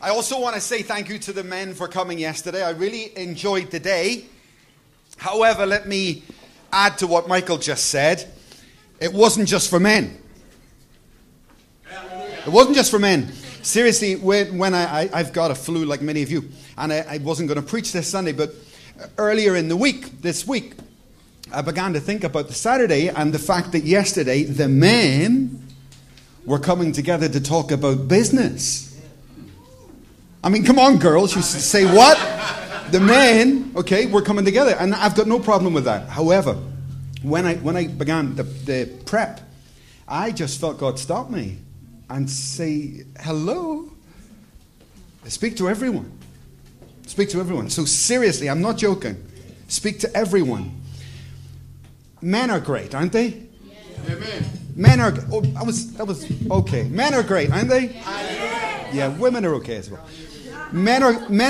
I also want to say thank you to the men for coming yesterday. I really enjoyed the day. However, let me add to what Michael just said. It wasn't just for men. It wasn't just for men. Seriously, when I've got a flu like many of you, and I wasn't going to preach this Sunday, but earlier in the week, this week, I began to think about the Saturday and the fact that yesterday the men were coming together to talk about business. I mean, come on, girls. You say, what? The men, okay, we're coming together. And I've got no problem with that. However, when I began the prep, I just felt God stop me and say, hello. Speak to everyone. Speak to everyone. So seriously, I'm not joking. Speak to everyone. Men are great, aren't they? Yeah. Amen. Men are. Oh, that was okay. Men are great, aren't they? Yeah. Yeah. Women are okay as well. Men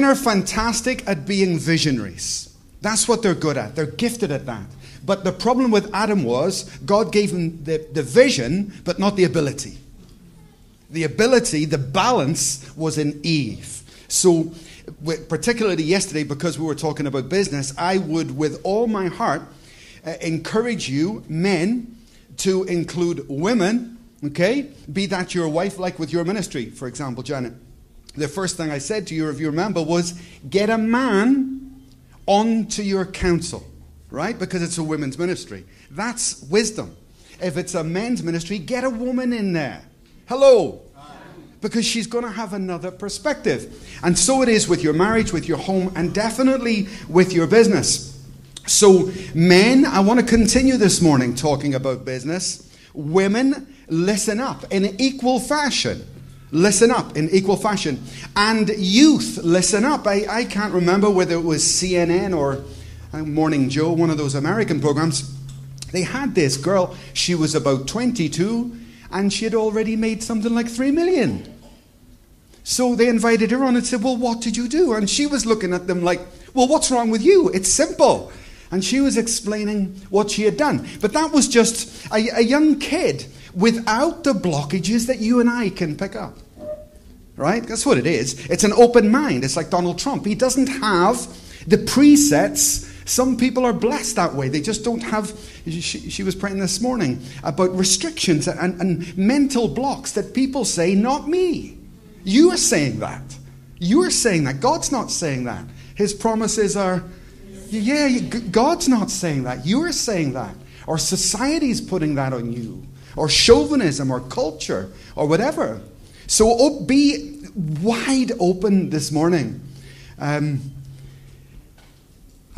are fantastic at being visionaries. That's what they're good at. They're gifted at that. But the problem with Adam was God gave him the vision, but not the ability. The ability, the balance was in Eve. So, particularly yesterday, because we were talking about business, I would, with all my heart, encourage you, men, to include women, okay? Be that your wife, like with your ministry, for example, Janet. The first thing I said to you, if you remember, was get a man onto your council, right? Because it's a women's ministry. That's wisdom. If it's a men's ministry, get a woman in there. Hello. Because she's going to have another perspective. And so it is with your marriage, with your home, and definitely with your business. So, men, I want to continue this morning talking about business. Women, listen up in equal fashion. Listen up in equal fashion. And youth, listen up. I can't remember whether it was CNN or Morning Joe, one of those American programs. They had this girl. She was about 22 and she had already made something like 3 million. So they invited her on and said, well, what did you do? And she was looking at them like, well, what's wrong with you? It's simple. And she was explaining what she had done. But that was just a young kid without the blockages that you and I can pick up. Right? That's what it is. It's an open mind. It's like Donald Trump. He doesn't have the presets. Some people are blessed that way. They just don't have... She was praying this morning about restrictions and mental blocks that people say, not me. You are saying that. You are saying that. God's not saying that. His promises are... Yeah, God's not saying that. You're saying that. Or society's putting that on you. Or chauvinism or culture or whatever. So be wide open this morning.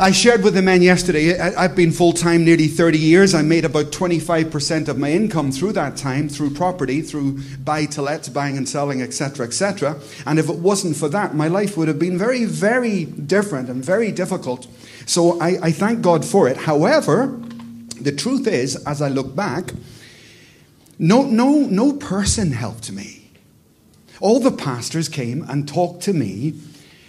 I shared with the men yesterday, I've been full-time nearly 30 years. I made about 25% of my income through that time, through property, through buy-to-lets, buying and selling, etc., etc. And if it wasn't for that, my life would have been very, very different and very difficult. So I thank God for it. However, the truth is, as I look back, no person helped me. All the pastors came and talked to me.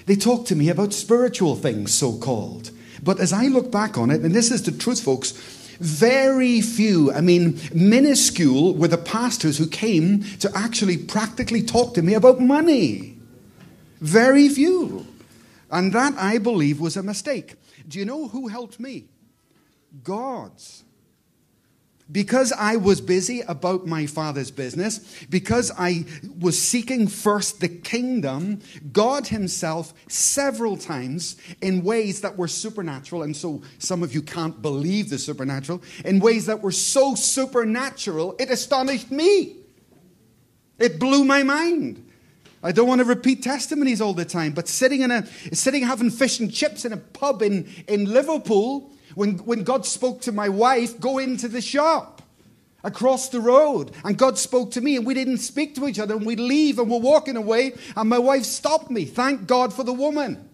They talked to me about spiritual things, so-called. But as I look back on it, and this is the truth, folks, very few, I mean, minuscule were the pastors who came to actually practically talk to me about money. Very few. And that, I believe, was a mistake. Do you know who helped me? God's. Because I was busy about my Father's business, because I was seeking first the kingdom, God himself several times in ways that were supernatural, and so some of you can't believe the supernatural, in ways that were so supernatural, it astonished me. It blew my mind. I don't want to repeat testimonies all the time, but sitting having fish and chips in a pub in Liverpool, when God spoke to my wife, go into the shop across the road. And God spoke to me and we didn't speak to each other. And we leave and we're walking away. And my wife stopped me. Thank God for the woman.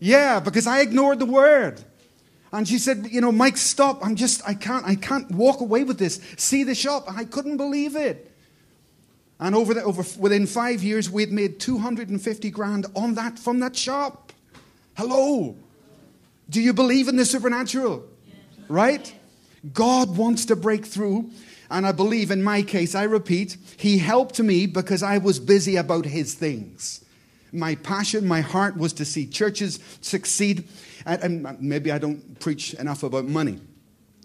Yeah, because I ignored the word. And she said, you know, Mike, stop. I can't walk away with this. See the shop. And I couldn't believe it. And within 5 years, we had made 250 grand on that from that shop. Hello. Do you believe in the supernatural? Yes. Right? God wants to break through. And I believe in my case, I repeat, he helped me because I was busy about his things. My passion, my heart was to see churches succeed. And maybe I don't preach enough about money.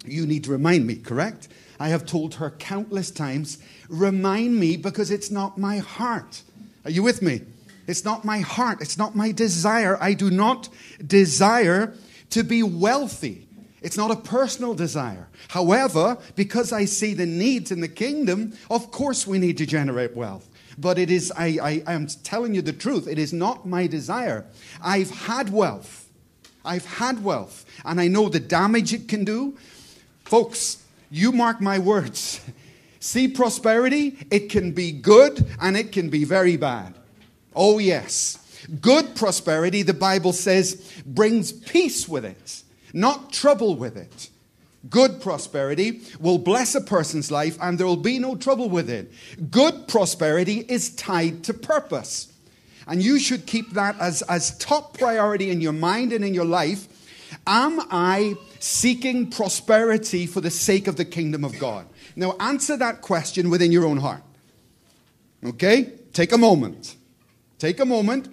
You need to remind me, correct? I have told her countless times, remind me, because it's not my heart. Are you with me? It's not my heart. It's not my desire. I do not desire to be wealthy. It's not a personal desire. However, because I see the needs in the kingdom, of course we need to generate wealth. But it is, I am telling you the truth, it is not my desire. I've had wealth. I've had wealth. And I know the damage it can do. Folks, you mark my words. See prosperity, it can be good and it can be very bad. Oh yes. Good prosperity, the Bible says, brings peace with it, not trouble with it. Good prosperity will bless a person's life and there will be no trouble with it. Good prosperity is tied to purpose. And you should keep that as top priority in your mind and in your life. Am I seeking prosperity for the sake of the kingdom of God? Now answer that question within your own heart. Okay? Take a moment. Take a moment.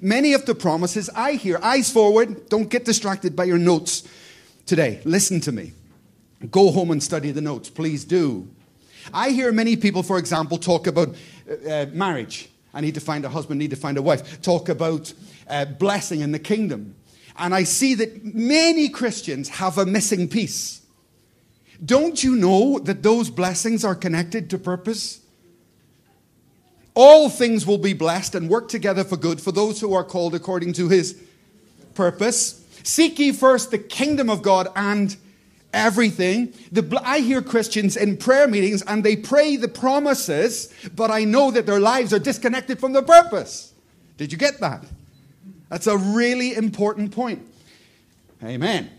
Many of the promises I hear, eyes forward, don't get distracted by your notes today. Listen to me. Go home and study the notes. Please do. I hear many people, for example, talk about marriage. I need to find a husband, need to find a wife. Talk about blessing in the kingdom. And I see that many Christians have a missing piece. Don't you know that those blessings are connected to purpose? All things will be blessed and work together for good for those who are called according to his purpose. Seek ye first the kingdom of God and everything. I hear Christians in prayer meetings and they pray the promises, but I know that their lives are disconnected from the purpose. Did you get that? That's a really important point. Amen.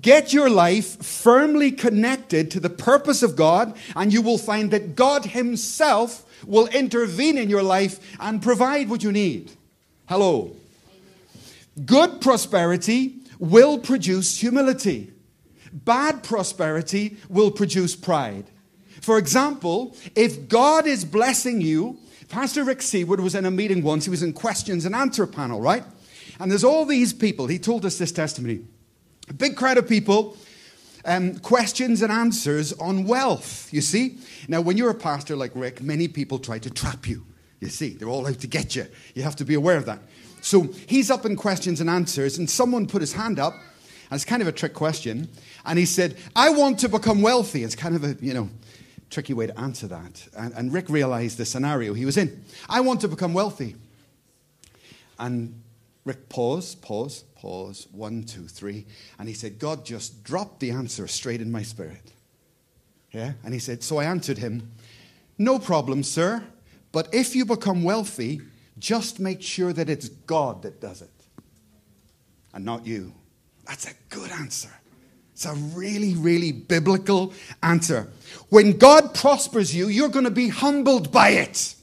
Get your life firmly connected to the purpose of God, and you will find that God himself will intervene in your life and provide what you need. Hello. Good prosperity will produce humility. Bad prosperity will produce pride. For example, if God is blessing you, Pastor Rick Seward was in a meeting once. He was in questions and answer panel, right? And there's all these people. He told us this testimony. A big crowd of people, questions and answers on wealth, you see. Now, when you're a pastor like Rick, many people try to trap you, you see. They're all out to get you. You have to be aware of that. So he's up in questions and answers, and someone put his hand up, and it's kind of a trick question, and he said, I want to become wealthy. It's kind of a, you know, tricky way to answer that. And Rick realized the scenario he was in. I want to become wealthy. And Rick paused, 1, 2, 3. And he said, God just dropped the answer straight in my spirit. Yeah? And he said, so I answered him, no problem, sir. But if you become wealthy, just make sure that it's God that does it and not you. That's a good answer. It's a really, really biblical answer. When God prospers you, you're going to be humbled by it.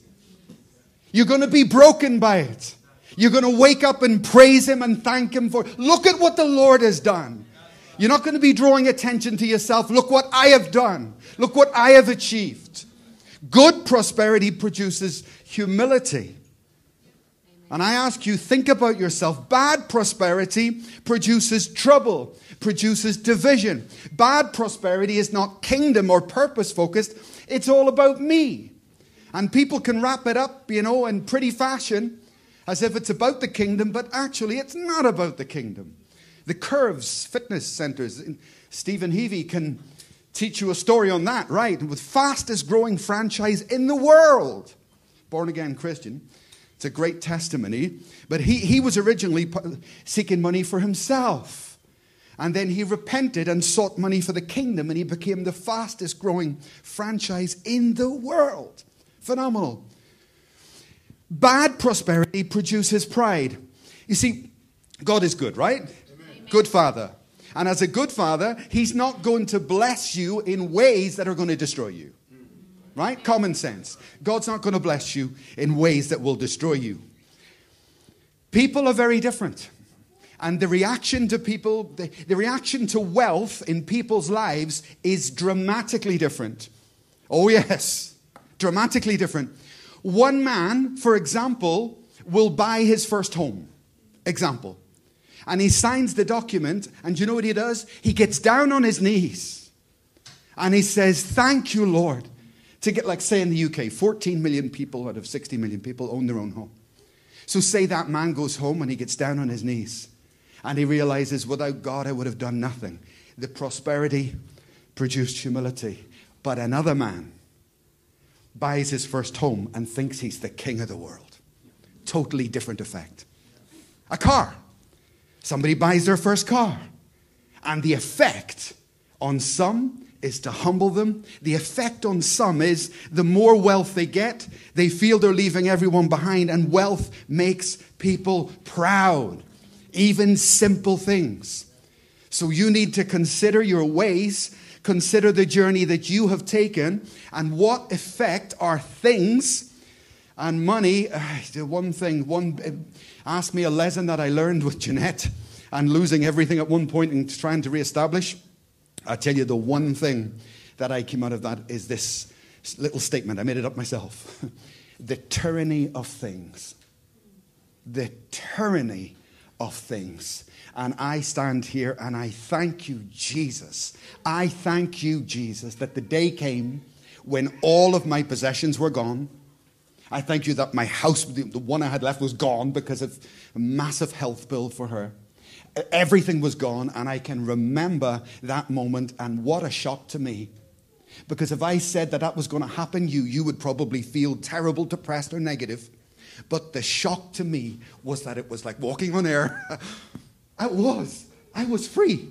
You're going to be broken by it. You're going to wake up and praise him and thank him for it. Look at what the Lord has done. You're not going to be drawing attention to yourself. Look what I have done. Look what I have achieved. Good prosperity produces humility. And I ask you, think about yourself. Bad prosperity produces trouble, produces division. Bad prosperity is not kingdom or purpose focused. It's all about me. And people can wrap it up, you know, in pretty fashion as if it's about the kingdom, but actually it's not about the kingdom. The Curves Fitness Centers, Stephen Heavey can teach you a story on that, right? With fastest growing franchise in the world. Born again Christian. It's a great testimony, but he was originally seeking money for himself, and then he repented and sought money for the kingdom, and he became the fastest growing franchise in the world. Phenomenal. Bad prosperity produces pride. You see, God is good, right? Amen. Good Father. And as a good Father, he's not going to bless you in ways that are going to destroy you. Right? Common sense. God's not going to bless you in ways that will destroy you. People are very different. And the reaction to people, the reaction to wealth in people's lives is dramatically different. Oh yes, dramatically different. One man, for example, will buy his first home. Example. And he signs the document, and you know what he does? He gets down on his knees, and he says, thank you, Lord. To get, like, say in the UK, 14 million people out of 60 million people own their own home. So say that man goes home, and he gets down on his knees, and he realizes, without God, I would have done nothing. The prosperity produced humility. But another man buys his first home and thinks he's the king of the world. Totally different effect. A car. Somebody buys their first car. And the effect on some is to humble them. The effect on some is the more wealth they get, they feel they're leaving everyone behind. And wealth makes people proud. Even simple things. So you need to consider your ways. Consider the journey that you have taken, and what effect are things and money. Ask me a lesson that I learned with Jeanette and losing everything at one point and trying to reestablish. I tell you, the one thing that I came out of that is this little statement. I made it up myself. The tyranny of things. The tyranny of things. And I stand here and I thank you, Jesus. I thank you, Jesus, that the day came when all of my possessions were gone. I thank you that my house, the one I had left, was gone because of a massive health bill for her. Everything was gone, and I can remember that moment, and what a shock to me. Because if I said that that was going to happen to you, you would probably feel terrible, depressed, or negative. But the shock to me was that it was like walking on air. I was free.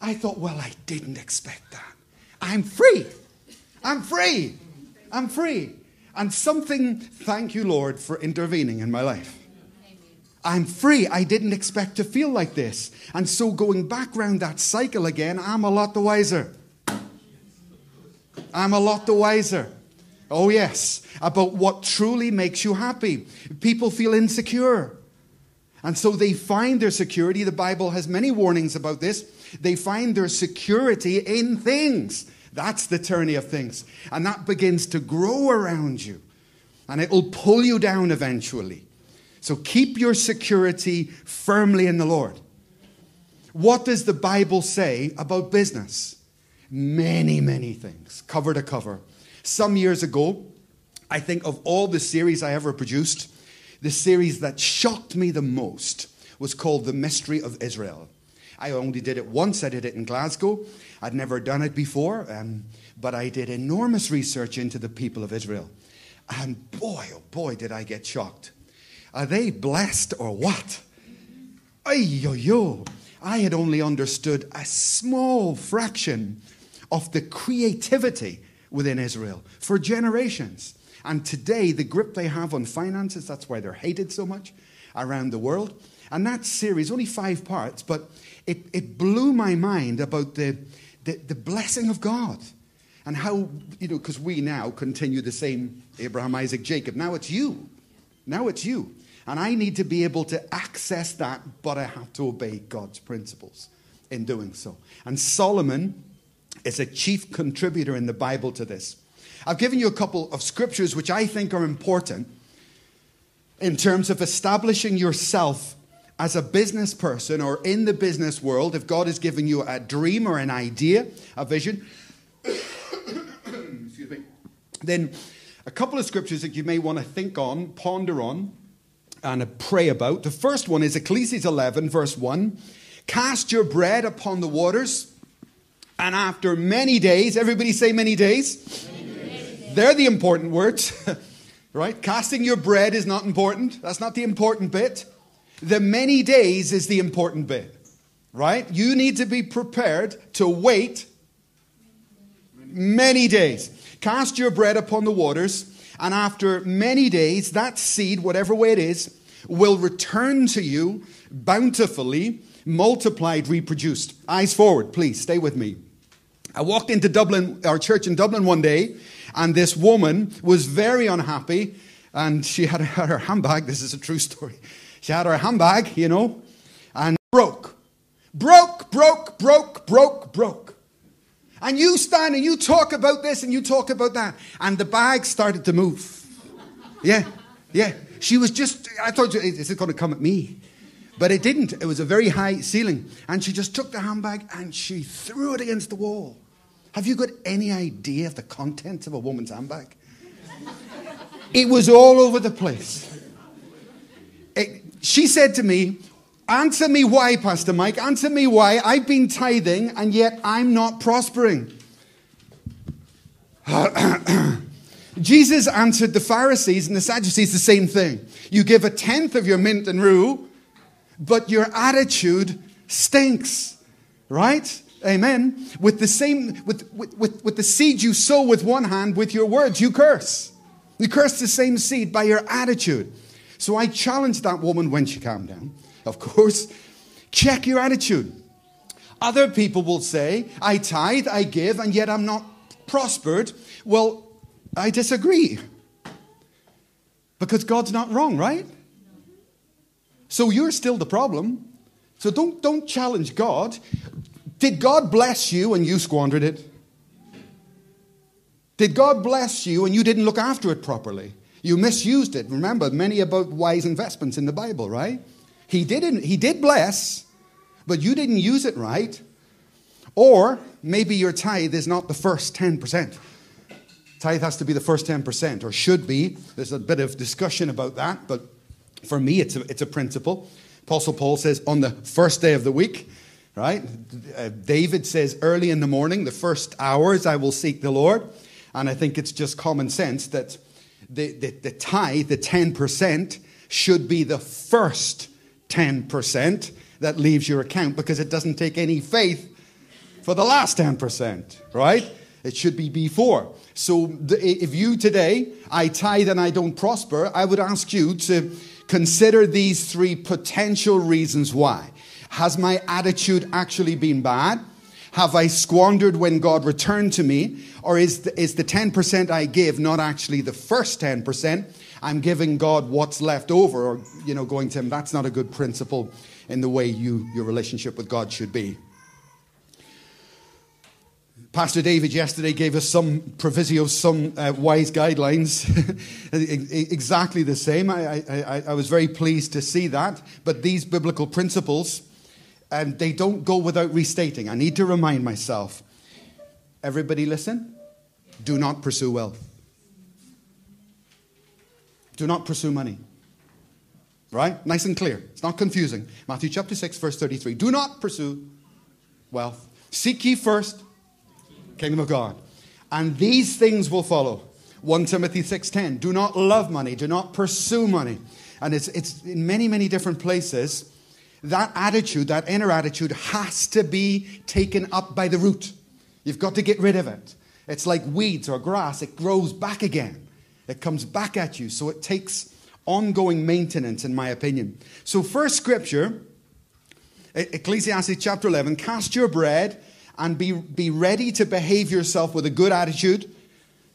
I thought, well, I didn't expect that. I'm free. I'm free. I'm free. And something, thank you, Lord, for intervening in my life. Amen. I'm free. I didn't expect to feel like this. And so going back round that cycle again, I'm a lot the wiser. I'm a lot the wiser. Oh, yes. About what truly makes you happy. People feel insecure. And so they find their security. The Bible has many warnings about this. They find their security in things. That's the tyranny of things. And that begins to grow around you. And it will pull you down eventually. So keep your security firmly in the Lord. What does the Bible say about business? Many, many things. Cover to cover. Some years ago, I think of all the series I ever produced, the series that shocked me the most was called The Mystery of Israel. I only did it once. I did it in Glasgow. I'd never done it before, but I did enormous research into the people of Israel. And boy, oh boy, did I get shocked. Are they blessed or what? Ay-yo-yo. I had only understood a small fraction of the creativity within Israel for generations. And today, the grip they have on finances, that's why they're hated so much around the world. And that series, only 5 parts, but it blew my mind about the blessing of God. And how, you know, because we now continue the same Abraham, Isaac, Jacob. Now it's you. Now it's you. And I need to be able to access that, but I have to obey God's principles in doing so. And Solomon is a chief contributor in the Bible to this. I've given you a couple of scriptures which I think are important in terms of establishing yourself as a business person or in the business world. If God has given you a dream or an idea, a vision, excuse me, then a couple of scriptures that you may want to think on, ponder on, and pray about. The first one is Ecclesiastes 11, verse 1. Cast your bread upon the waters, and after many days, everybody say many days. They're the important words, right? Casting your bread is not important. That's not the important bit. The many days is the important bit, right? You need to be prepared to wait many days. Cast your bread upon the waters, and after many days, that seed, whatever way it is, will return to you bountifully, multiplied, reproduced. Eyes forward, please. Stay with me. I walked into Dublin, our church in Dublin one day, and this woman was very unhappy, and she had her handbag. This is a true story. She had her handbag, you know, and broke. And you stand and you talk about this and you talk about that, and the bag started to move. Yeah, yeah. She was just, I thought, is it going to come at me? But it didn't. It was a very high ceiling. And she just took the handbag and she threw it against the wall. Have you got any idea of the contents of a woman's handbag? It was all over the place. She said to me, answer me why, Pastor Mike. Answer me why. I've been tithing and yet I'm not prospering. Jesus answered the Pharisees and the Sadducees the same thing. You give a tenth of your mint and rue, but your attitude stinks. Right? Amen. With the same, with the seed you sow with one hand, with your words you curse. You curse the same seed by your attitude. So I challenged that woman when she calmed down. Of course, check your attitude. Other people will say, I tithe, I give, and yet I'm not prospered. Well, I disagree. Because God's not wrong, right? So you're still the problem. So don't challenge God. Did God bless you and you squandered it? Did God bless you and you didn't look after it properly? You misused it. Remember, many about wise investments in the Bible, right? He did bless, but you didn't use it right. Or maybe your tithe is not the first 10%. Tithe has to be the first 10%, or should be. There's a bit of discussion about that, but for me, it's a principle. Apostle Paul says, on the first day of the week, right? David says, early in the morning, the first hours, I will seek the Lord. And I think it's just common sense that the tithe, the 10%, should be the first 10% that leaves your account, because it doesn't take any faith for the last 10%, right? It should be before. So if you today, I tithe and I don't prosper, I would ask you to consider these three potential reasons why. Has my attitude actually been bad? Have I squandered when God returned to me? Or is the 10% I give not actually the first 10%? I'm giving God what's left over, or, you know, going to him. That's not a good principle in the way your relationship with God should be. Pastor David yesterday gave us some proviso, some wise guidelines, exactly the same. I was very pleased to see that. But these biblical principles, they don't go without restating. I need to remind myself. Everybody listen. Do not pursue wealth. Do not pursue money. Right? Nice and clear. It's not confusing. Matthew chapter 6, verse 33. Do not pursue wealth. Seek ye first Kingdom of God, and these things will follow. 1 Timothy 6:10. Do not love money. Do not pursue money. And it's in many, many different places. That attitude, that inner attitude, has to be taken up by the root. You've got to get rid of it. It's like weeds or grass. It grows back again. It comes back at you. So it takes ongoing maintenance, in my opinion. So first scripture, Ecclesiastes chapter 11. Cast your bread and be ready to behave yourself with a good attitude,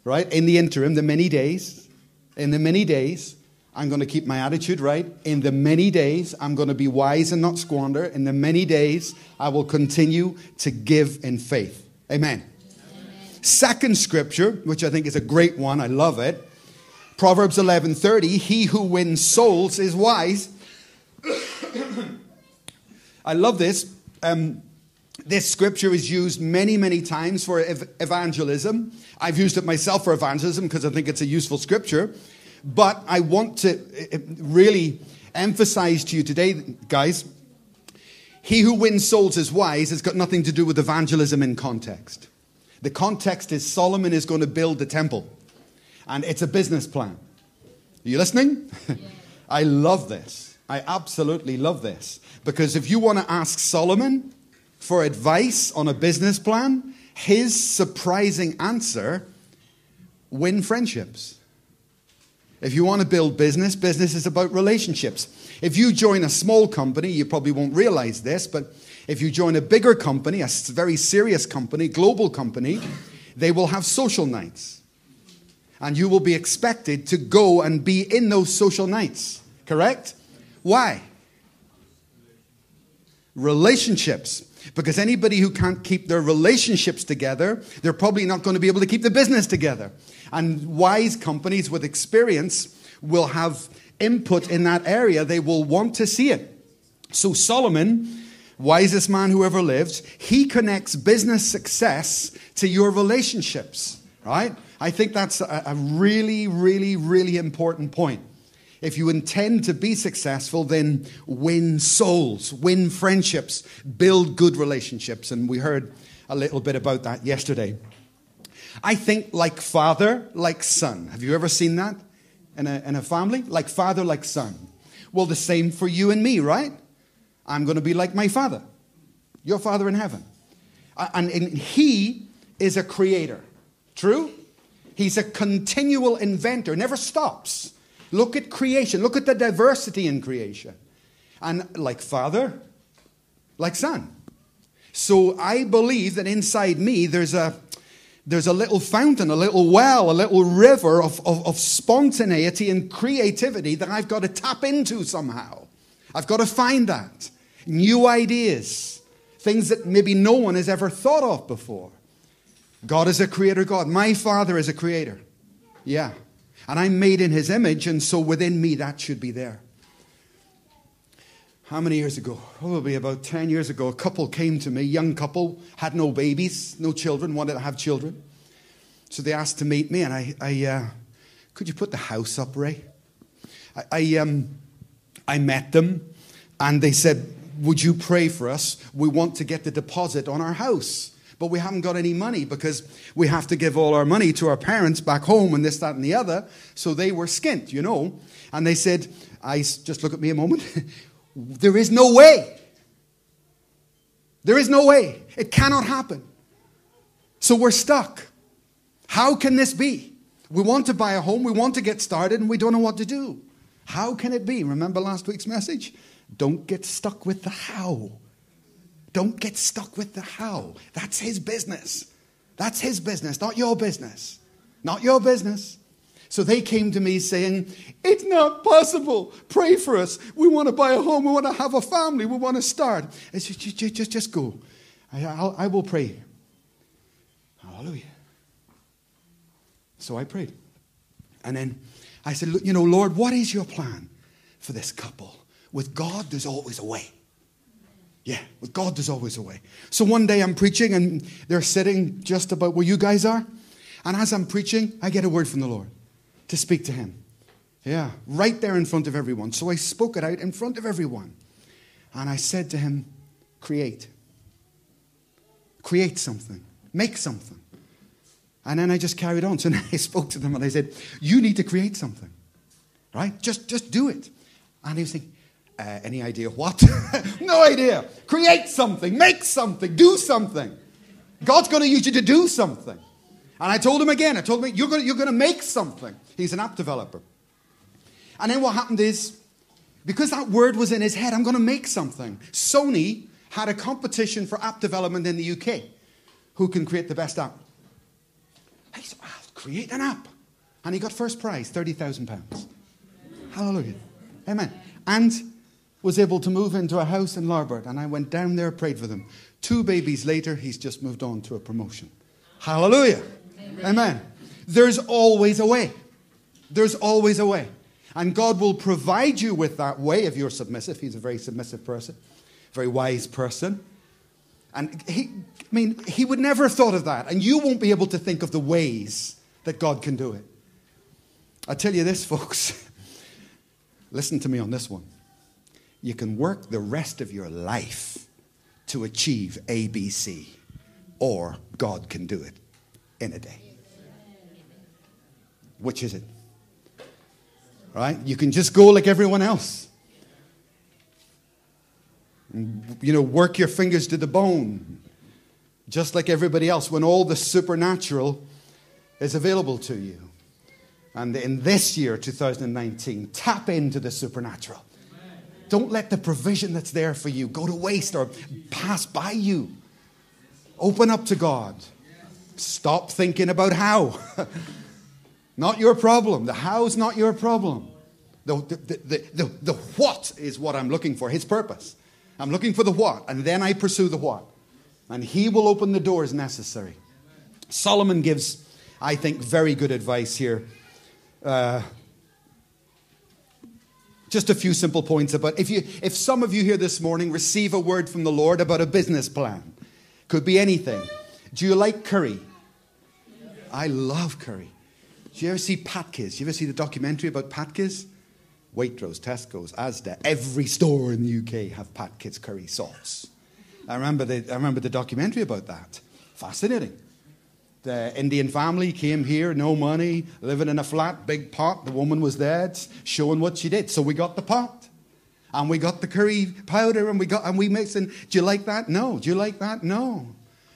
right? In the interim, the many days. In the many days, I'm going to keep my attitude right. In the many days, I'm going to be wise and not squander. In the many days, I will continue to give in faith. Amen. Amen. Second scripture, which I think is a great one. I love it. Proverbs 11:30. He who wins souls is wise. I love this. This scripture is used many, many times for evangelism. I've used it myself for evangelism because I think it's a useful scripture. But I want to really emphasize to you today, guys, he who wins souls is wise has got nothing to do with evangelism in context. The context is Solomon is going to build the temple. And it's a business plan. Are you listening? I love this. I absolutely love this. Because if you want to ask Solomon for advice on a business plan, his surprising answer: win friendships. If you want to build business, business is about relationships. If you join a small company, you probably won't realize this, but if you join a bigger company, a very serious company, global company, they will have social nights. And you will be expected to go and be in those social nights. Correct? Why? Relationships. Because anybody who can't keep their relationships together, they're probably not going to be able to keep the business together. And wise companies with experience will have input in that area, they will want to see it. So Solomon, wisest man who ever lived, he connects business success to your relationships, right? I think that's a really, really, really important point. If you intend to be successful, then win souls, win friendships, build good relationships. And we heard a little bit about that yesterday. I think like father, like son. Have you ever seen that in a family? Like father, like son. Well, the same for you and me, right? I'm going to be like my father, your father in heaven. And he is a creator. True? He's a continual inventor, never stops. Look at creation. Look at the diversity in creation. And like father, like son. So I believe that inside me there's a little fountain, a little well, a little river of spontaneity and creativity that I've got to tap into somehow. I've got to find that. New ideas. Things that maybe no one has ever thought of before. God is a creator God. My Father is a creator. Yeah. And I'm made in his image, and so within me that should be there. How many years ago? Probably about 10 years ago, a couple came to me, young couple, had no babies, no children, wanted to have children. So they asked to meet me, and I could you put the house up, Ray? I met them, and they said, would you pray for us? We want to get the deposit on our house. But we haven't got any money because we have to give all our money to our parents back home and this, that, and the other. So they were skint, you know. And they said, just look at me a moment. There is no way. There is no way. It cannot happen. So we're stuck. How can this be? We want to buy a home. We want to get started and we don't know what to do. How can it be? Remember last week's message? Don't get stuck with the how. Don't get stuck with the how. That's his business. That's his business, not your business. Not your business. So they came to me saying, it's not possible. Pray for us. We want to buy a home. We want to have a family. We want to start. I said, just go. I will pray. Hallelujah. So I prayed. And then I said, look, Lord, what is your plan for this couple? With God, there's always a way. Yeah, with God, there's always a way. So one day I'm preaching and they're sitting just about where you guys are. And as I'm preaching, I get a word from the Lord to speak to him. Yeah, right there in front of everyone. So I spoke it out in front of everyone. And I said to him, create. Create something. Make something. And then I just carried on. So I spoke to them and I said, you need to create something. Right? Just do it. And he was thinking, any idea what? No idea. Create something. Make something. Do something. God's going to use you to do something. And I told him again. I told him, you're going to make something. He's an app developer. And then what happened is, because that word was in his head, I'm going to make something. Sony had a competition for app development in the UK. Who can create the best app? He said, I'll create an app. And he got first prize, £30,000. Hallelujah. Amen. And was able to move into a house in Larbert, and I went down there, prayed for them. 2 babies later, he's just moved on to a promotion. Hallelujah. Amen. Amen. There's always a way. There's always a way. And God will provide you with that way if you're submissive. He's a very submissive person, very wise person. And he would never have thought of that. And you won't be able to think of the ways that God can do it. I tell you this, folks. Listen to me on this one. You can work the rest of your life to achieve ABC, or God can do it in a day. Which is it? Right? You can just go like everyone else. Work your fingers to the bone, just like everybody else, when all the supernatural is available to you. And in this year, 2019, tap into the supernatural. Don't let the provision that's there for you go to waste or pass by you. Open up to God. Stop thinking about how. Not your problem. The how's not your problem. The what is what I'm looking for, his purpose. I'm looking for the what, and then I pursue the what. And he will open the doors necessary. Solomon gives, I think, very good advice here. Just a few simple points about, if some of you here this morning receive a word from the Lord about a business plan, could be anything. Do you like curry? I love curry. Do you ever see Patkis? Do you ever see the documentary about Patkis? Waitrose, Tesco's, Asda, every store in the UK have Patkis curry sauce. I remember the documentary about that. Fascinating. The Indian family came here, no money, living in a flat, big pot. The woman was there showing what she did. So we got the pot and we got the curry powder and we mixed in. Do you like that? No. Do you like that? No.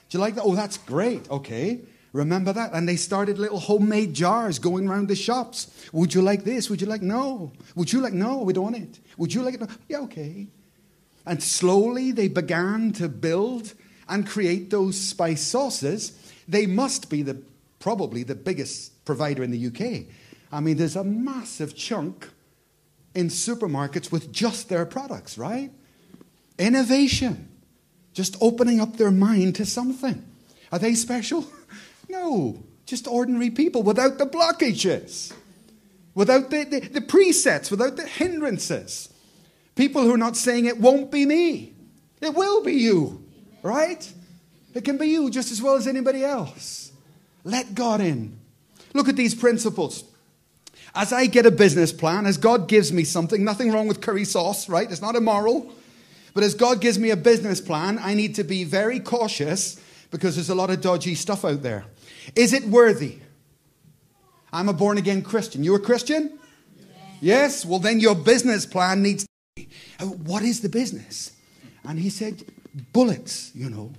Do you like that? Oh, that's great. Okay. Remember that? And they started little homemade jars going around the shops. Would you like this? Would you like? No. Would you like? No, we don't want it. Would you like it? No. Yeah, okay. And slowly they began to build and create those spice sauces. They must be probably the biggest provider in the UK. I mean, there's a massive chunk in supermarkets with just their products, right? Innovation. Just opening up their mind to something. Are they special? No. Just ordinary people without the blockages. Without the presets, without the hindrances. People who are not saying it won't be me. It will be you, right? It can be you just as well as anybody else. Let God in. Look at these principles. As I get a business plan, as God gives me something, nothing wrong with curry sauce, right? It's not immoral. But as God gives me a business plan, I need to be very cautious because there's a lot of dodgy stuff out there. Is it worthy? I'm a born-again Christian. You a Christian? Yes? Well, then your business plan needs to be, what is the business? And he said, bullets, you know.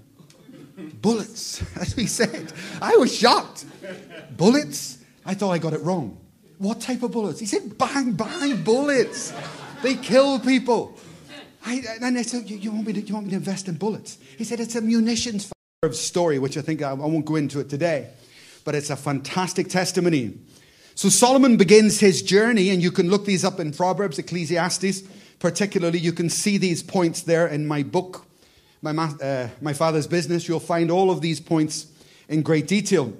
Bullets, that's what he said. I was shocked. Bullets? I thought I got it wrong. What type of bullets? He said, bang, bang, bullets. They kill people. And I said, you want me to invest in bullets? He said, it's a munitions story, which I think I won't go into it today. But it's a fantastic testimony. So Solomon begins his journey, and you can look these up in Proverbs, Ecclesiastes. Particularly, you can see these points there in my book, My Father's Business. You'll find all of these points in great detail.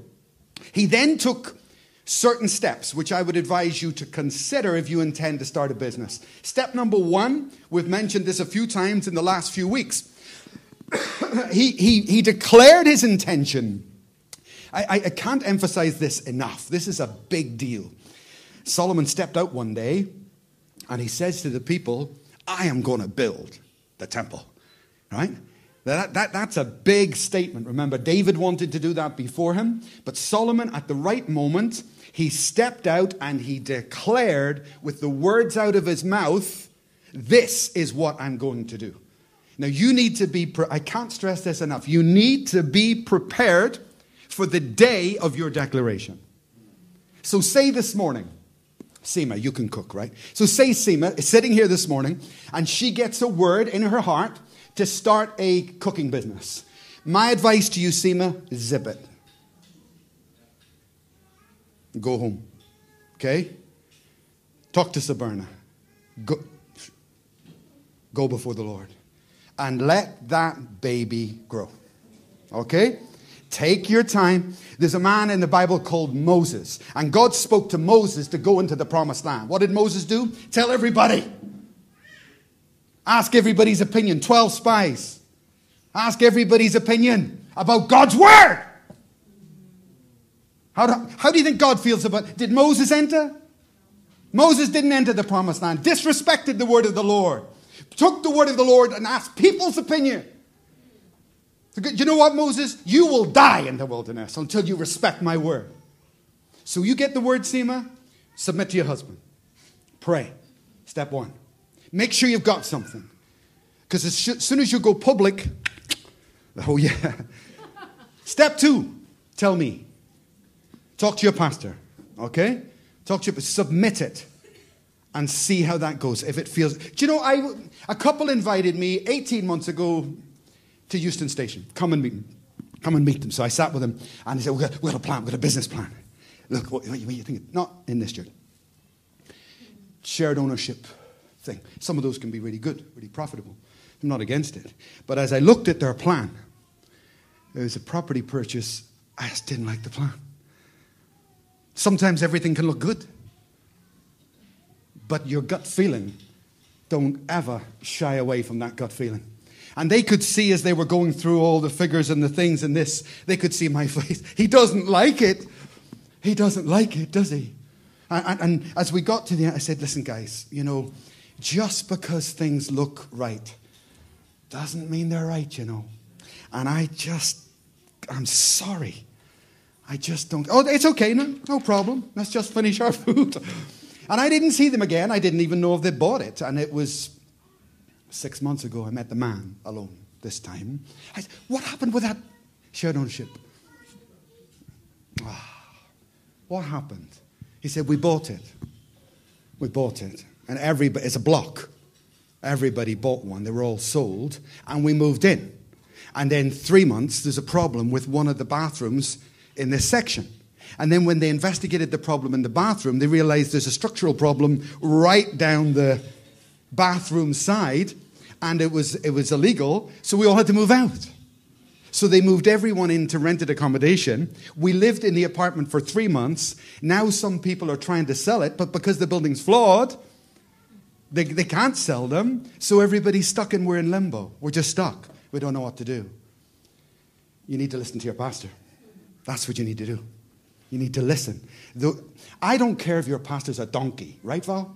He then took certain steps, which I would advise you to consider if you intend to start a business. Step number one, we've mentioned this a few times in the last few weeks. He declared his intention. I can't emphasize this enough. This is a big deal. Solomon stepped out one day and he says to the people, I am going to build the temple. Right? That's a big statement. Remember, David wanted to do that before him. But Solomon, at the right moment, he stepped out and he declared with the words out of his mouth, this is what I'm going to do. Now, you need to be, I can't stress this enough. You need to be prepared for the day of your declaration. So say this morning, Seema, you can cook, right? So say Seema is sitting here this morning and she gets a word in her heart to start a cooking business. My advice to you, Seema, zip it. Go home. Okay? Talk to Sabrina. Go before the Lord. And let that baby grow. Okay? Take your time. There's a man in the Bible called Moses. And God spoke to Moses to go into the promised land. What did Moses do? Tell everybody. Ask everybody's opinion. 12 spies. Ask everybody's opinion about God's word. How do you think God feels about? Did Moses enter? Moses didn't enter the promised land. Disrespected the word of the Lord. Took the word of the Lord and asked people's opinion. Do you know what, Moses? You will die in the wilderness until you respect my word. So you get the word, Seema. Submit to your husband. Pray. Step one. Make sure you've got something. Because as soon as you go public, oh yeah. Step two, tell me. Talk to your pastor, okay? Submit it and see how that goes. If it feels, do you know, a couple invited me 18 months ago to Euston Station. Come and meet them. So I sat with them and they said, we've got a plan, we've got a business plan. Look, what you think? Not in this church. Shared ownership thing. Some of those can be really good, really profitable. I'm not against it. But as I looked at their plan, there was a property purchase. I just didn't like the plan. Sometimes everything can look good. But your gut feeling, don't ever shy away from that gut feeling. And they could see as they were going through all the figures and the things and this, they could see my face. He doesn't like it. He doesn't like it, does he? And as we got to the end, I said, listen, guys, you know, just because things look right doesn't mean they're right, you know. And I'm sorry. I just don't. Oh, it's okay. No problem. Let's just finish our food. And I didn't see them again. I didn't even know if they bought it. And it was 6 months ago I met the man alone this time. I said, what happened with that shared ownership? What happened? He said, we bought it. We bought it. And everybody, it's a block. Everybody bought one. They were all sold. And we moved in. And then 3 months, there's a problem with one of the bathrooms in this section. And then when they investigated the problem in the bathroom, they realized there's a structural problem right down the bathroom side, and it was illegal, so we all had to move out. So they moved everyone into rented accommodation. We lived in the apartment for 3 months. Now some people are trying to sell it, but because the building's flawed, they can't sell them, so everybody's stuck and we're in limbo. We're just stuck. We don't know what to do. You need to listen to your pastor. That's what you need to do. You need to listen. I don't care if your pastor's a donkey, right, Val?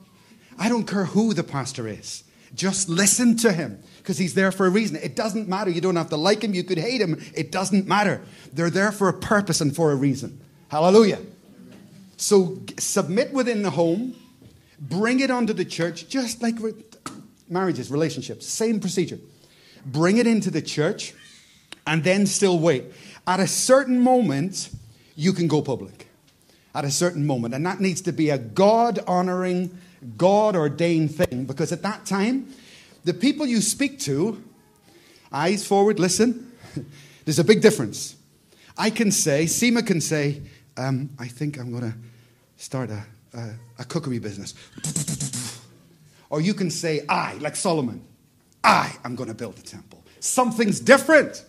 I don't care who the pastor is. Just listen to him, because he's there for a reason. It doesn't matter. You don't have to like him. You could hate him. It doesn't matter. They're there for a purpose and for a reason. Hallelujah. So submit within the home. Bring it onto the church, just like marriages, relationships. Same procedure. Bring it into the church and then still wait. At a certain moment, you can go public at a certain moment. And that needs to be a God-honoring, God-ordained thing. Because at that time, the people you speak to, eyes forward, listen, there's a big difference. I can say, Seema can say, I think I'm going to start a cookery business. Or you can say, like Solomon, I am going to build a temple. Something's different.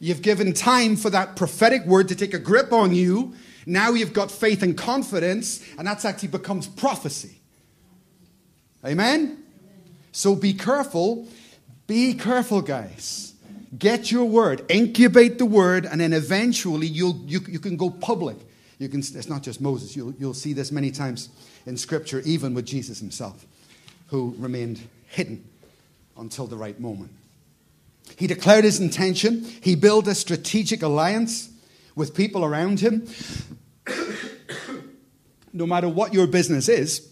You've given time for that prophetic word to take a grip on you. Now you've got faith and confidence, and that's actually becomes prophecy. Amen? Amen? So be careful. Be careful, guys. Get your word. Incubate the word, and then eventually you can go public. You can. It's not just Moses. You'll see this many times in Scripture, even with Jesus himself, who remained hidden until the right moment. He declared his intention. He built a strategic alliance with people around him. No matter what your business is,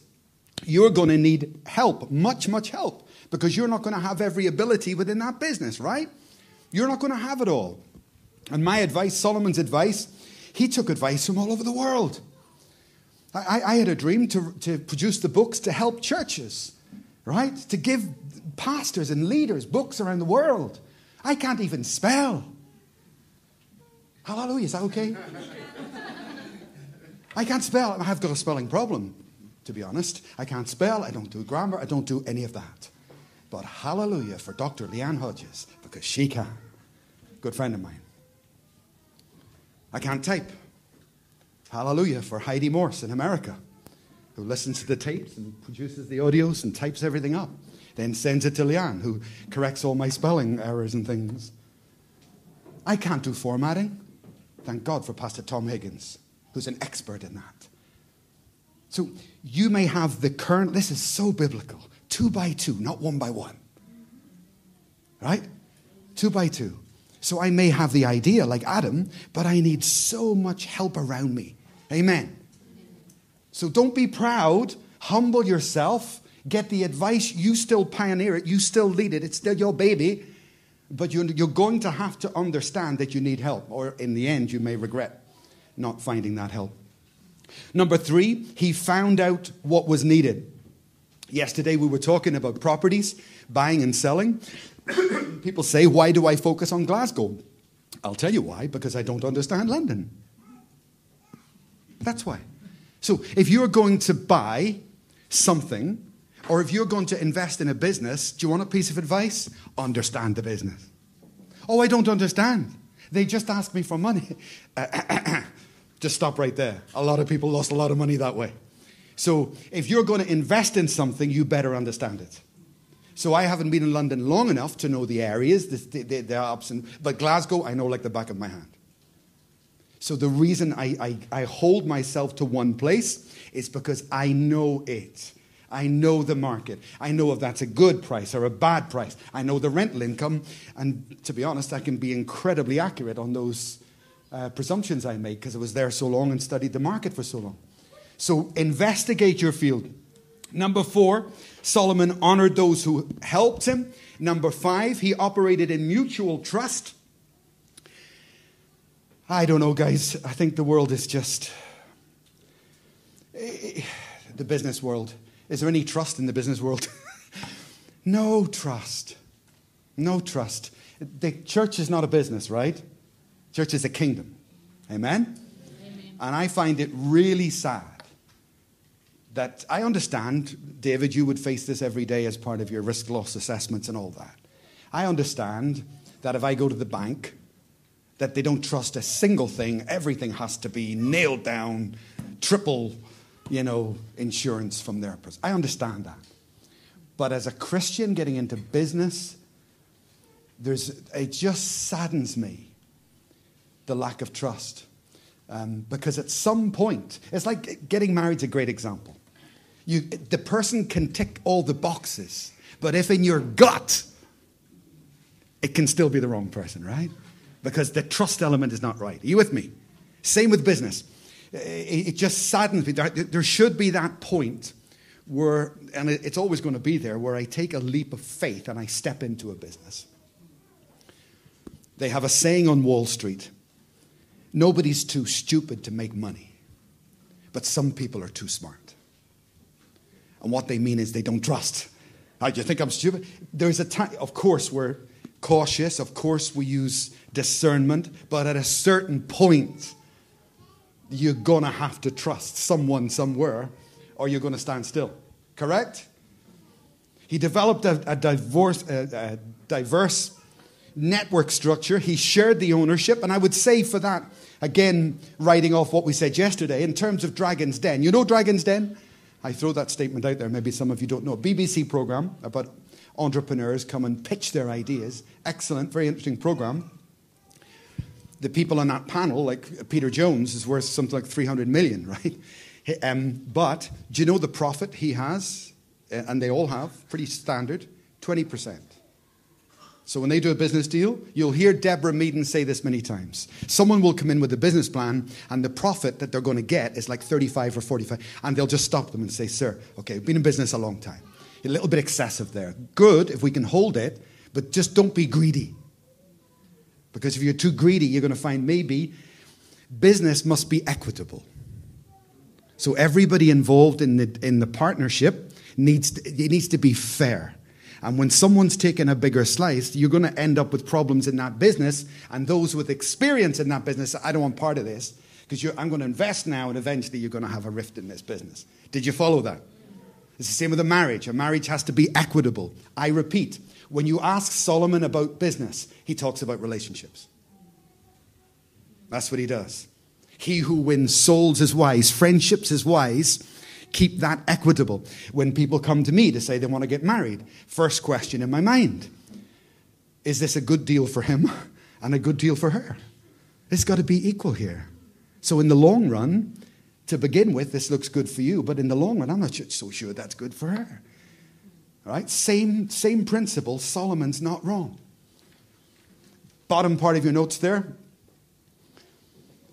you're going to need help, much, much help, because you're not going to have every ability within that business, right? You're not going to have it all. And my advice, Solomon's advice, he took advice from all over the world. I had a dream to produce the books to help churches, right? To give pastors and leaders books around the world. I can't even spell. Hallelujah, is that okay? I can't spell. I have got a spelling problem, to be honest. I can't spell. I don't do grammar. I don't do any of that. But hallelujah for Dr. Leanne Hodges, because she can. Good friend of mine. I can't type. Hallelujah for Heidi Morse in America, who listens to the tapes and produces the audios and types everything up. Then sends it to Leanne, who corrects all my spelling errors and things. I can't do formatting. Thank God for Pastor Tom Higgins, who's an expert in that. So you may have the current, this is so biblical, 2 by 2, not 1 by 1. Right? 2 by 2. So I may have the idea like Adam, but I need so much help around me. Amen. So don't be proud. Humble yourself. Get the advice. You still pioneer it. You still lead it. It's still your baby. But you're going to have to understand that you need help. Or in the end, you may regret not finding that help. Number 3, he found out what was needed. Yesterday, we were talking about properties, buying and selling. People say, why do I focus on Glasgow? I'll tell you why. Because I don't understand London. That's why. So if you're going to buy something, or if you're going to invest in a business, do you want a piece of advice? Understand the business. Oh, I don't understand. They just asked me for money. Just stop right there. A lot of people lost a lot of money that way. So if you're going to invest in something, you better understand it. So I haven't been in London long enough to know the areas, the ups and but Glasgow I know like the back of my hand. So the reason I hold myself to one place is because I know it. I know the market. I know if that's a good price or a bad price. I know the rental income. And to be honest, I can be incredibly accurate on those presumptions I make because I was there so long and studied the market for so long. So investigate your field. Number 4, Solomon honored those who helped him. Number 5, he operated in mutual trust. I don't know, guys. I think the world is just... the business world. Is there any trust in the business world? No trust. No trust. The church is not a business, right? Church is a kingdom. Amen? Amen. And I find it really sad that I understand, David, you would face this every day as part of your risk loss assessments and all that. I understand that if I go to the bank, that they don't trust a single thing. Everything has to be nailed down, triple, insurance from their person. I understand that. But as a Christian getting into business, it just saddens me, the lack of trust. Because at some point, it's like getting married's a great example. The person can tick all the boxes, but if in your gut, it can still be the wrong person, right? Because the trust element is not right. Are you with me? Same with business. It just saddens me. There should be that point where, and it's always going to be there, where I take a leap of faith and I step into a business. They have a saying on Wall Street, nobody's too stupid to make money, but some people are too smart. And what they mean is they don't trust. How do you think I'm stupid? There's a time, of course, we're cautious. Of course, we use discernment. But at a certain point, you're going to have to trust someone somewhere or you're going to stand still. Correct? He developed a diverse network structure. He shared the ownership. And I would say for that, again, writing off what we said yesterday, in terms of Dragon's Den. You know Dragon's Den? I throw that statement out there. Maybe some of you don't know. BBC program about entrepreneurs come and pitch their ideas. Excellent, very interesting program. The people on that panel, like Peter Jones, is worth something like 300 million, right? But do you know the profit he has? And they all have, pretty standard, 20%. So when they do a business deal, you'll hear Deborah Meaden say this many times. Someone will come in with a business plan, and the profit that they're going to get is like 35 or 45, and they'll just stop them and say, sir, okay, we've been in business a long time. A little bit excessive there. Good if we can hold it, but just don't be greedy. Because if you're too greedy, you're going to find maybe business must be equitable. So everybody involved in the partnership needs to be fair. And when someone's taken a bigger slice, you're going to end up with problems in that business. And those with experience in that business, I don't want part of this because I'm going to invest now, and eventually you're going to have a rift in this business. Did you follow that? It's the same with a marriage. A marriage has to be equitable. I repeat. When you ask Solomon about business, he talks about relationships. That's what he does. He who wins souls is wise. Friendships is wise. Keep that equitable. When people come to me to say they want to get married, first question in my mind, is this a good deal for him and a good deal for her? It's got to be equal here. So in the long run, to begin with, this looks good for you. But in the long run, I'm not so sure that's good for her. Right? Same principle. Solomon's not wrong. Bottom part of your notes there.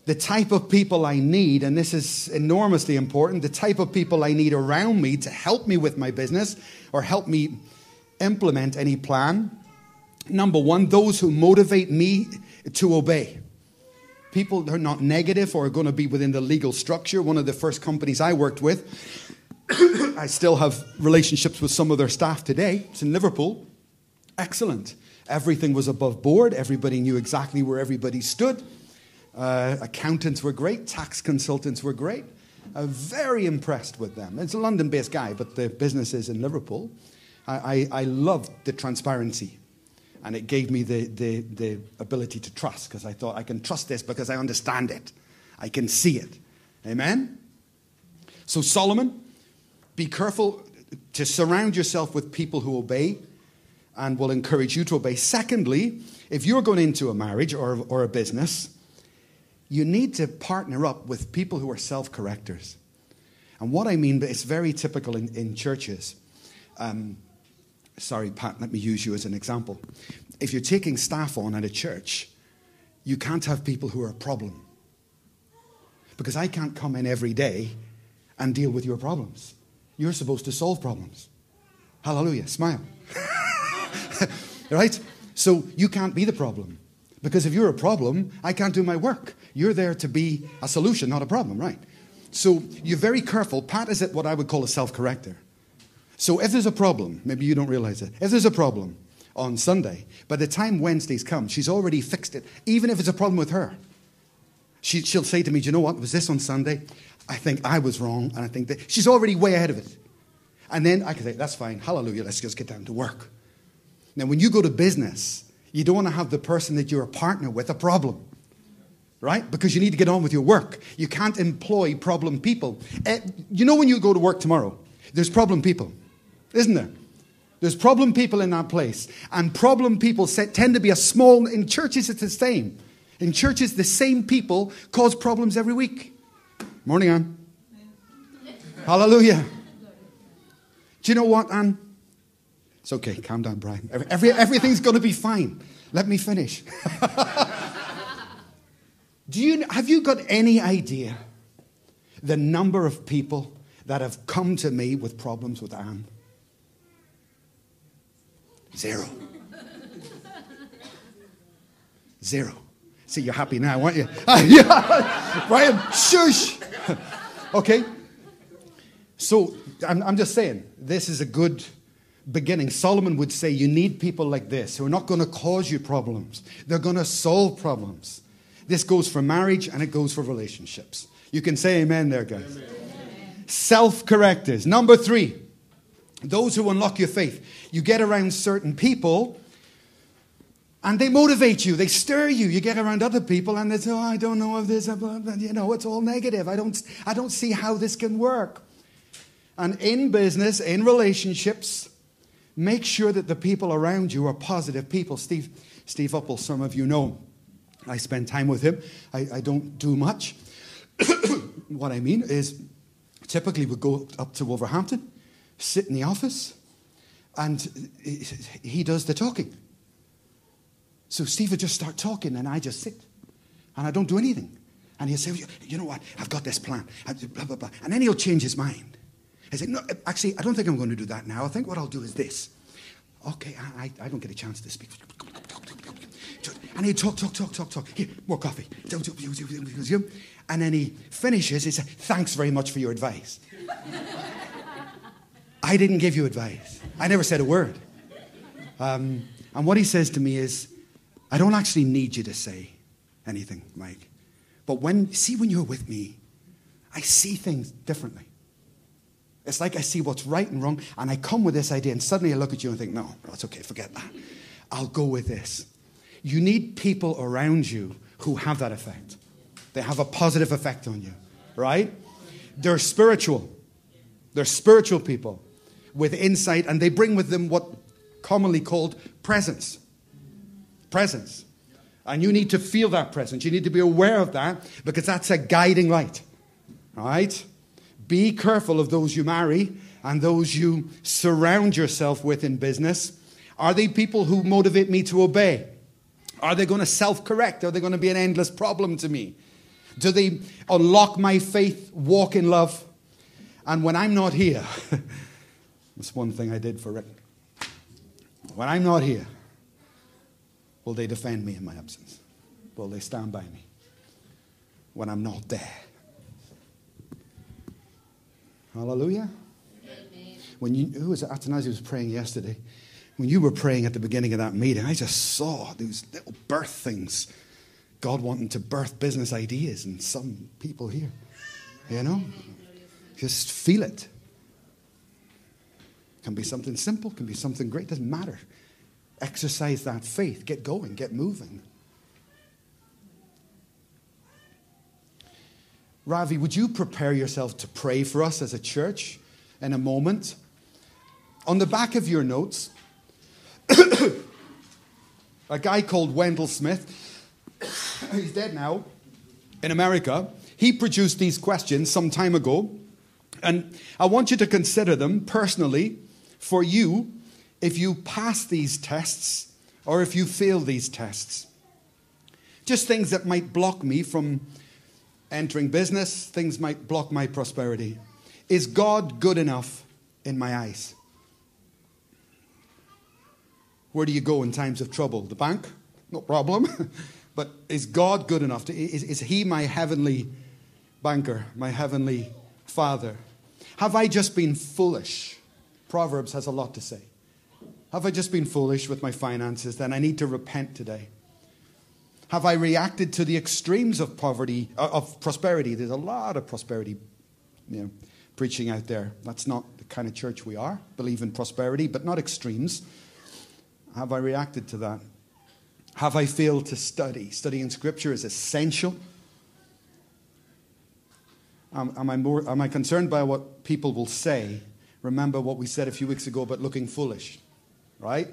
The type of people I need, and this is enormously important, the type of people I need around me to help me with my business or help me implement any plan. Number 1, those who motivate me to obey. People who are not negative or are going to be within the legal structure. One of the first companies I worked with, I still have relationships with some of their staff today. It's in Liverpool. Excellent. Everything was above board. Everybody knew exactly where everybody stood. Accountants were great. Tax consultants were great. Very impressed with them. It's a London-based guy, but the business is in Liverpool. I loved the transparency. And it gave me the ability to trust because I thought I can trust this because I understand it. I can see it. Amen? So Solomon... Be careful to surround yourself with people who obey and will encourage you to obey. Secondly, if you're going into a marriage or a business, you need to partner up with people who are self-correctors. And what I mean, but it's very typical in churches. Sorry, Pat, let me use you as an example. If you're taking staff on at a church, you can't have people who are a problem. Because I can't come in every day and deal with your problems. You're supposed to solve problems. Hallelujah, smile. Right? So you can't be the problem. Because if you're a problem, I can't do my work. You're there to be a solution, not a problem, right? So you're very careful. Pat is at what I would call a self-corrector. So if there's a problem, maybe you don't realize it, if there's a problem on Sunday, by the time Wednesday's come, she's already fixed it, even if it's a problem with her. She'll say to me, do you know what, was this on Sunday? I think I was wrong, and I think that she's already way ahead of it. And then I can say, that's fine, hallelujah, let's just get down to work. Now, when you go to business, you don't want to have the person that you're a partner with a problem, right? Because you need to get on with your work. You can't employ problem people. You know when you go to work tomorrow, there's problem people, isn't there? There's problem people in that place. And problem people tend to be a small... In churches, it's the same. In churches, the same people cause problems every week. Morning, Anne. Hallelujah. Do you know what, Anne? It's okay. Calm down, Brian. Everything's going to be fine. Let me finish. Have you got any idea the number of people that have come to me with problems with Anne? Zero. See, you're happy now, aren't you? Yeah. Brian, shush. Okay. So, I'm just saying, this is a good beginning. Solomon would say, you need people like this who are not going to cause you problems. They're going to solve problems. This goes for marriage and it goes for relationships. You can say amen there, guys. Amen. Self-correctors. Number 3, those who unlock your faith. You get around certain people and they motivate you. They stir you. You get around other people and they say, oh, I don't know if this, you know, it's all negative. I don't see how this can work. And in business, in relationships, make sure that the people around you are positive people. Steve Uppel, some of you know him. I spend time with him. I don't do much. What I mean is, typically we go up to Wolverhampton, sit in the office, and he does the talking. So Steve would just start talking, and I just sit, and I don't do anything. And he'll say, you know what, I've got this plan, blah, blah, blah. And then he'll change his mind. I say, no, actually, I don't think I'm going to do that now. I think what I'll do is this. Okay, I don't get a chance to speak. And he'd talk. Here, more coffee. And then he finishes. He says, thanks very much for your advice. I didn't give you advice. I never said a word. And what he says to me is, I don't actually need you to say anything, Mike. But when you're with me, I see things differently. It's like I see what's right and wrong, and I come with this idea, and suddenly I look at you and think, no, it's okay, forget that. I'll go with this. You need people around you who have that effect. They have a positive effect on you, right? They're spiritual. They're spiritual people with insight, and they bring with them what commonly called presence. Presence. And you need to feel that presence. You need to be aware of that, because that's a guiding light, all right? Be careful of those you marry and those you surround yourself with in business. Are they people who motivate me to obey? Are they going to self-correct? Are they going to be an endless problem to me? Do they unlock my faith, walk in love? And when I'm not here, that's one thing I did for Rick. When I'm not here, will they defend me in my absence? Will they stand by me when I'm not there? Hallelujah. Amen. Who was it? Athanasi was praying yesterday. When you were praying at the beginning of that meeting, I just saw these little birth things. God wanting to birth business ideas in some people here. You know? Just feel it. Can be something simple, can be something great, doesn't matter. Exercise that faith. Get going, get moving. Ravi, would you prepare yourself to pray for us as a church in a moment. On the back of your notes, a guy called Wendell Smith, he's dead now, in America, he produced these questions some time ago, and I want you to consider them personally for you if you pass these tests or if you fail these tests. Just things that might block me from entering business, things might block my prosperity. Is God good enough in my eyes? Where do you go in times of trouble? The bank? No problem. But is God good enough? Is he my heavenly banker, my heavenly father? Have I just been foolish? Proverbs has a lot to say. Have I just been foolish with my finances? Then I need to repent today. Have I reacted to the extremes of poverty, of prosperity? There's a lot of prosperity, preaching out there. That's not the kind of church we are. Believe in prosperity, but not extremes. Have I reacted to that? Have I failed to study? Studying Scripture is essential. Am I concerned by what people will say? Remember what we said a few weeks ago about looking foolish, right?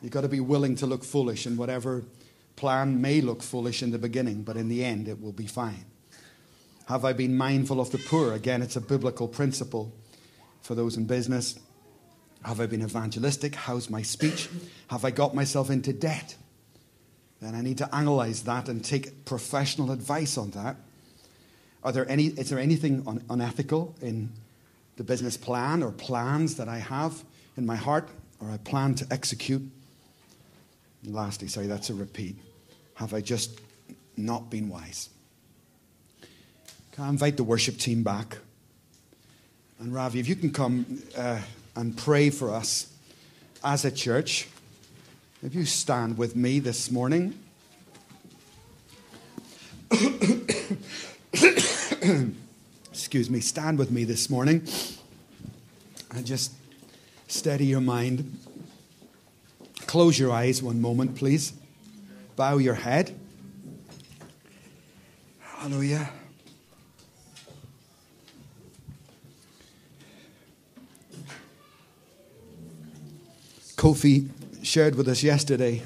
You've got to be willing to look foolish, and whatever plan may look foolish in the beginning, but in the end it will be fine. Have I been mindful of the poor? Again, it's a biblical principle for those in business. Have I been evangelistic? How's my speech? Have I got myself into debt? Then I need to analyze that and take professional advice on that. Is there anything unethical in the business plan or plans that I have in my heart or I plan to execute? And lastly, sorry, that's a repeat. Have I just not been wise? Can I invite the worship team back? And Ravi, if you can come and pray for us as a church. If you stand with me this morning. Excuse me. Stand with me this morning. And just steady your mind. Close your eyes one moment, please. Bow your head. Hallelujah. Kofi shared with us yesterday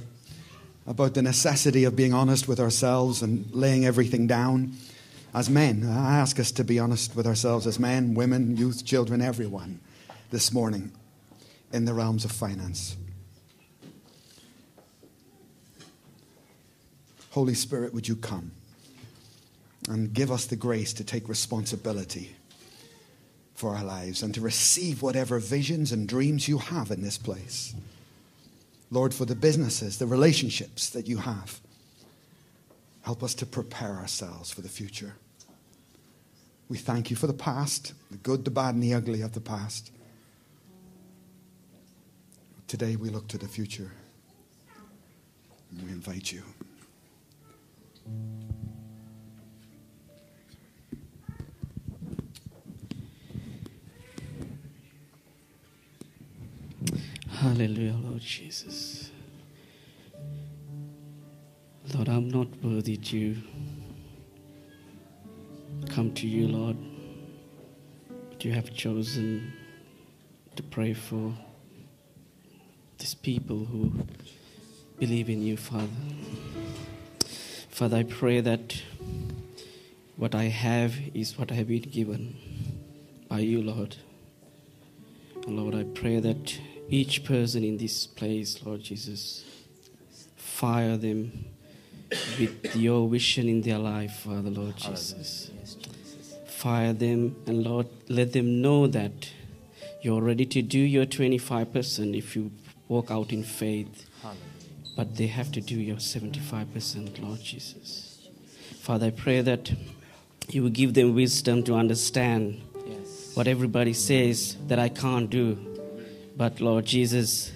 about the necessity of being honest with ourselves and laying everything down as men. I ask us to be honest with ourselves as men, women, youth, children, everyone this morning in the realms of finance. Holy Spirit, would you come and give us the grace to take responsibility for our lives and to receive whatever visions and dreams you have in this place. Lord, for the businesses, the relationships that you have, help us to prepare ourselves for the future. We thank you for the past, the good, the bad, and the ugly of the past. Today we look to the future and we invite you. Hallelujah, Lord Jesus. Lord, I'm not worthy to come to you, Lord, but you have chosen to pray for these people who believe in you, Father. Father, I pray that what I have is what I have been given by you, Lord. Lord, I pray that each person in this place, Lord Jesus, fire them with your vision in their life, Father, Lord Jesus. Fire them, and Lord, let them know that you're ready to do your 25% if you walk out in faith. But they have to do your 75%, Lord Jesus. Father, I pray that you will give them wisdom to understand what everybody says that I can't do. But, Lord Jesus,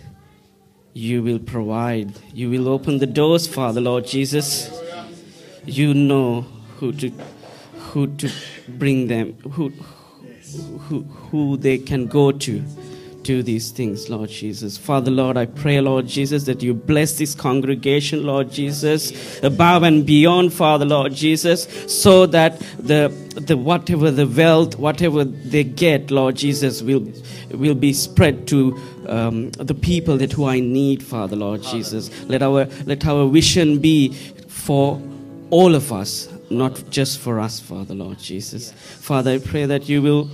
you will provide. You will open the doors, Father, Lord Jesus. You know who to bring them, who they can go to do these things, Lord Jesus. Father, Lord, I pray, Lord Jesus, that you bless this congregation, Lord Jesus, above and beyond, Father, Lord Jesus, so that the whatever the wealth, whatever they get, Lord Jesus, will be spread to the people that who I need, Father, Lord Jesus. Let our vision be for all of us, not just for us, Father, Lord Jesus. Father, I pray that you will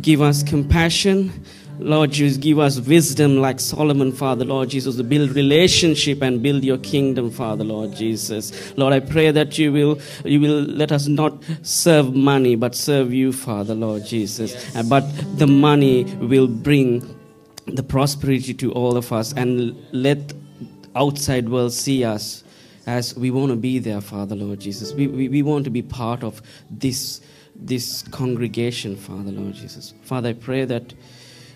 give us compassion, Lord Jesus, give us wisdom like Solomon, Father, Lord Jesus, to build relationship and build your kingdom, Father, Lord Jesus. Lord, I pray that you will let us not serve money, but serve you, Father, Lord Jesus. Yes. But the money will bring the prosperity to all of us, and let outside world see us as we want to be there, Father, Lord Jesus. We want to be part of this congregation, Father, Lord Jesus. Father, I pray that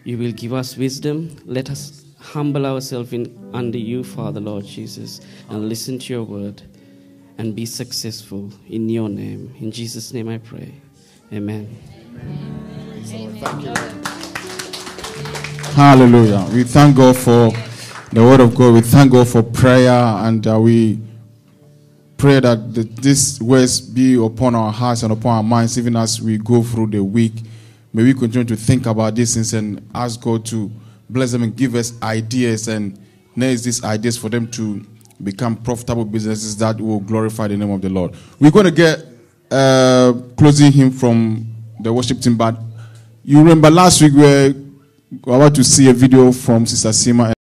you will give us wisdom. Let us humble ourselves under you, Father, Lord Jesus, and listen to your word and be successful in your name. In Jesus' name I pray. Amen. Amen. Amen. Thank you. Hallelujah. We thank God for the word of God. We thank God for prayer, and we pray that these words be upon our hearts and upon our minds even as we go through the week. May we continue to think about these things and ask God to bless them and give us ideas and raise these ideas for them to become profitable businesses that will glorify the name of the Lord. We're going to get closing hymn from the worship team, but you remember last week we were about to see a video from Sister Sima.